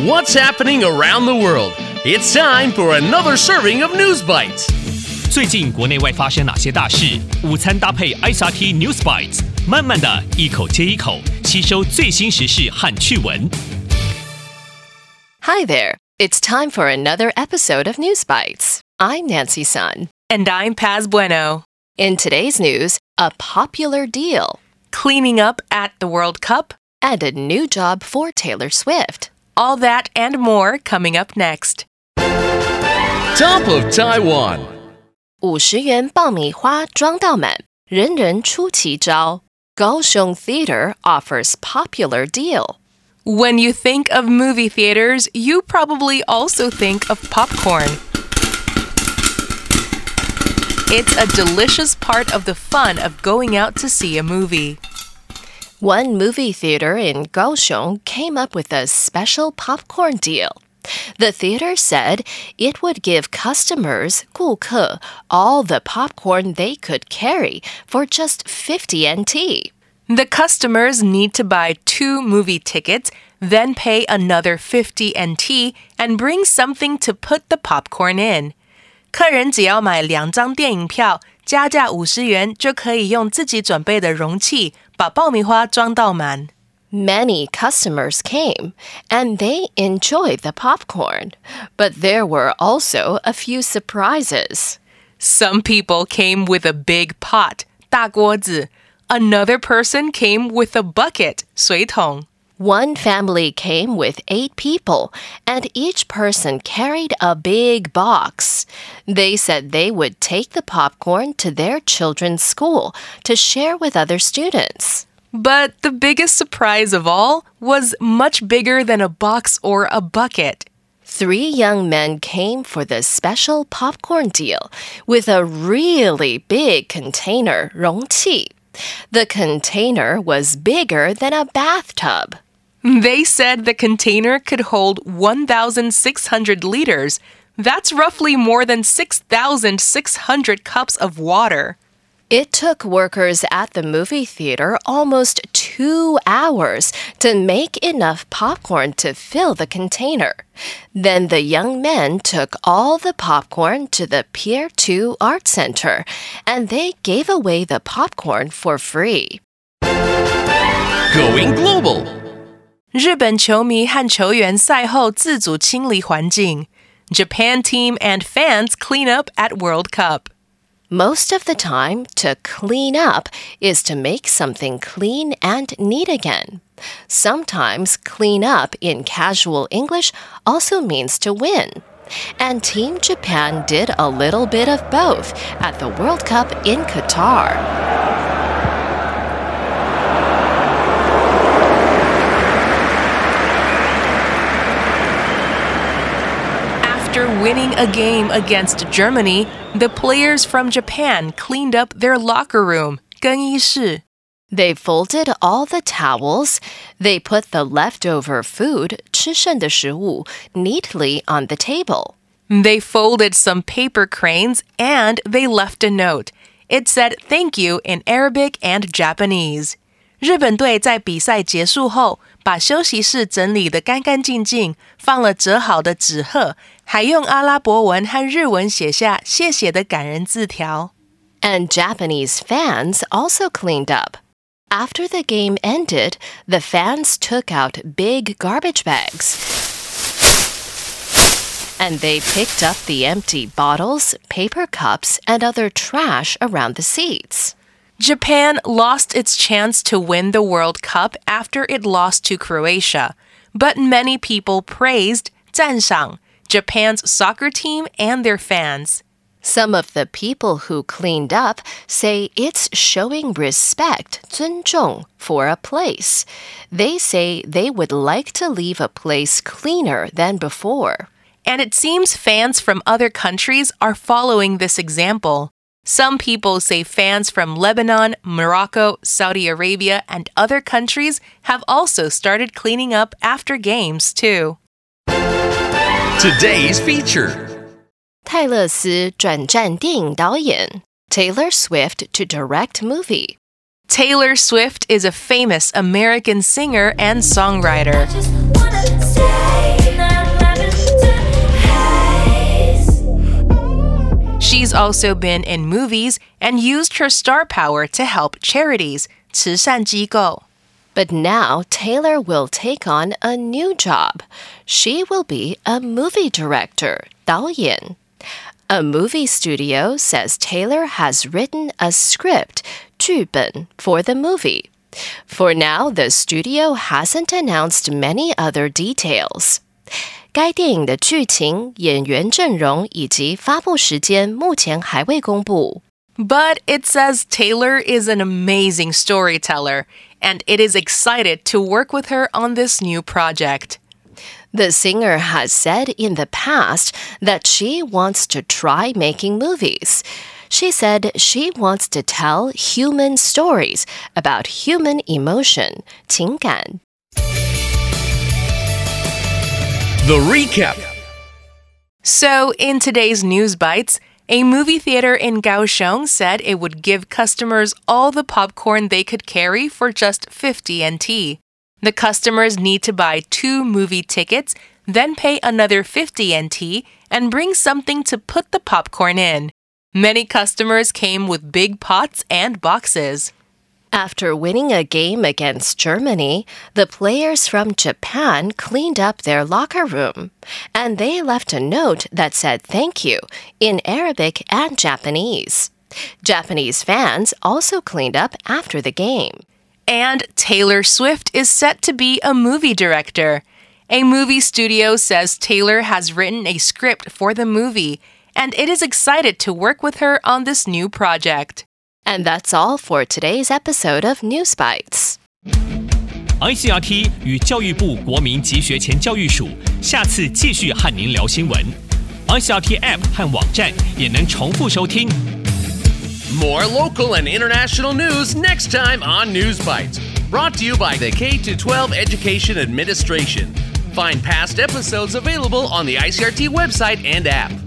What's happening around the world? It's time for another serving of News Bites. 最近国内外发生哪些大事？午餐搭配 ICRT News Bites， 慢慢的一口接一口吸收最新时事和趣闻。Hi there, it's time for another episode of News Bites. I'm Nancy Sun, and I'm Paz Bueno. In today's news, a popular deal, cleaning up at the World Cup, and a new job for Taylor Swift.All that and more coming up next. Top of Taiwan. 50元爆米花装到满，人人出奇招。Kaohsiung Theatre offers popular deal. When you think of movie theaters, you probably also think of popcorn. It's a delicious part of the fun of going out to see a movie.One movie theater in Kaohsiung came up with a special popcorn deal. The theater said it would give customers, 顾客, all the popcorn they could carry for just 50 NT. The customers need to buy 2 movie tickets, then pay another 50 NT and bring something to put the popcorn in. 客人只要买2张电影票加价50元就可以用自己准备的容器把爆米花装到满。Many customers came, and they enjoyed the popcorn. But there were also a few surprises. Some people came with a big pot, 大锅子. Another person came with a bucket, 水桶. One family came with 8 people, and each person carried a big box. They said they would take the popcorn to their children's school to share with other students. But the biggest surprise of all was much bigger than a box or a bucket. 3 young men came for the special popcorn deal with a really big container, 容器. The container was bigger than a bathtub. They said the container could hold 1,600 liters. That's roughly more than 6,600 cups of water. It took workers at the movie theater almost 2 hours to make enough popcorn to fill the container. Then the young men took all the popcorn to the Pier 2 Art Center, and they gave away the popcorn for free. Going global. 日本球迷和球员赛后自主清理环境。Japan team and fans clean up at World Cup. Most of the time, to clean up is to make something clean and neat again. Sometimes clean up in casual English also means to win. And Team Japan did a little bit of both at the World Cup in Qatar.After winning a game against Germany, the players from Japan cleaned up their locker room, 更衣室. They folded all the towels. They put the leftover food, 吃剩的食物, neatly on the table. They folded some paper cranes and they left a note. It said thank you in Arabic and Japanese. 日本队在比赛结束后把休息室整理得干干净净，放了折好的纸鹤，还用阿拉伯文和日文写下谢谢的感人字条。And Japanese fans also cleaned up. After the game ended, the fans took out big garbage bags. And they picked up the empty bottles, paper cups, and other trash around the seats.Japan lost its chance to win the World Cup after it lost to Croatia, but many people praised 赞赏 Japan's soccer team and their fans. Some of the people who cleaned up say it's showing respect 尊重 for a place. They say they would like to leave a place cleaner than before. And it seems fans from other countries are following this example.Some people say fans from Lebanon, Morocco, Saudi Arabia, and other countries have also started cleaning up after games, too. Today's feature. 泰勒斯转战电影导演 Taylor Swift to direct movie. Taylor Swift is a famous American singer and songwriter. She's also been in movies and used her star power to help charities, 慈善机构. But now, Taylor will take on a new job. She will be a movie director, 导演. A movie studio says Taylor has written a script, 剧本, for the movie. For now, the studio hasn't announced many other details. 该电影的剧情, 演员阵容, 以及发布时间, 目前还未公布。 But it says Taylor is an amazing storyteller, and it is excited to work with her on this new project. The singer has said in the past that she wants to try making movies. She said she wants to tell human stories about human emotion, 情感. The recap. So, in today's News Bites, a movie theater in Kaohsiung said it would give customers all the popcorn they could carry for just 50 NT. The customers need to buy 2 movie tickets, then pay another 50 NT, and bring something to put the popcorn in. Many customers came with big pots and boxes. After winning a game against Germany, the players from Japan cleaned up their locker room, and they left a note that said thank you in Arabic and Japanese. Japanese fans also cleaned up after the game. And Taylor Swift is set to be a movie director. A movie studio says Taylor has written a script for the movie, and it is excited to work with her on this new project. And that's all for today's episode of News Bites. ICRT 与教育部国民及学前教育署下次继续和您聊新闻。ICRT App 和网站也能重复收听。More local and international news next time on News Bites. Brought to you by the K-12 Education Administration. Find past episodes available on the ICRT website and app.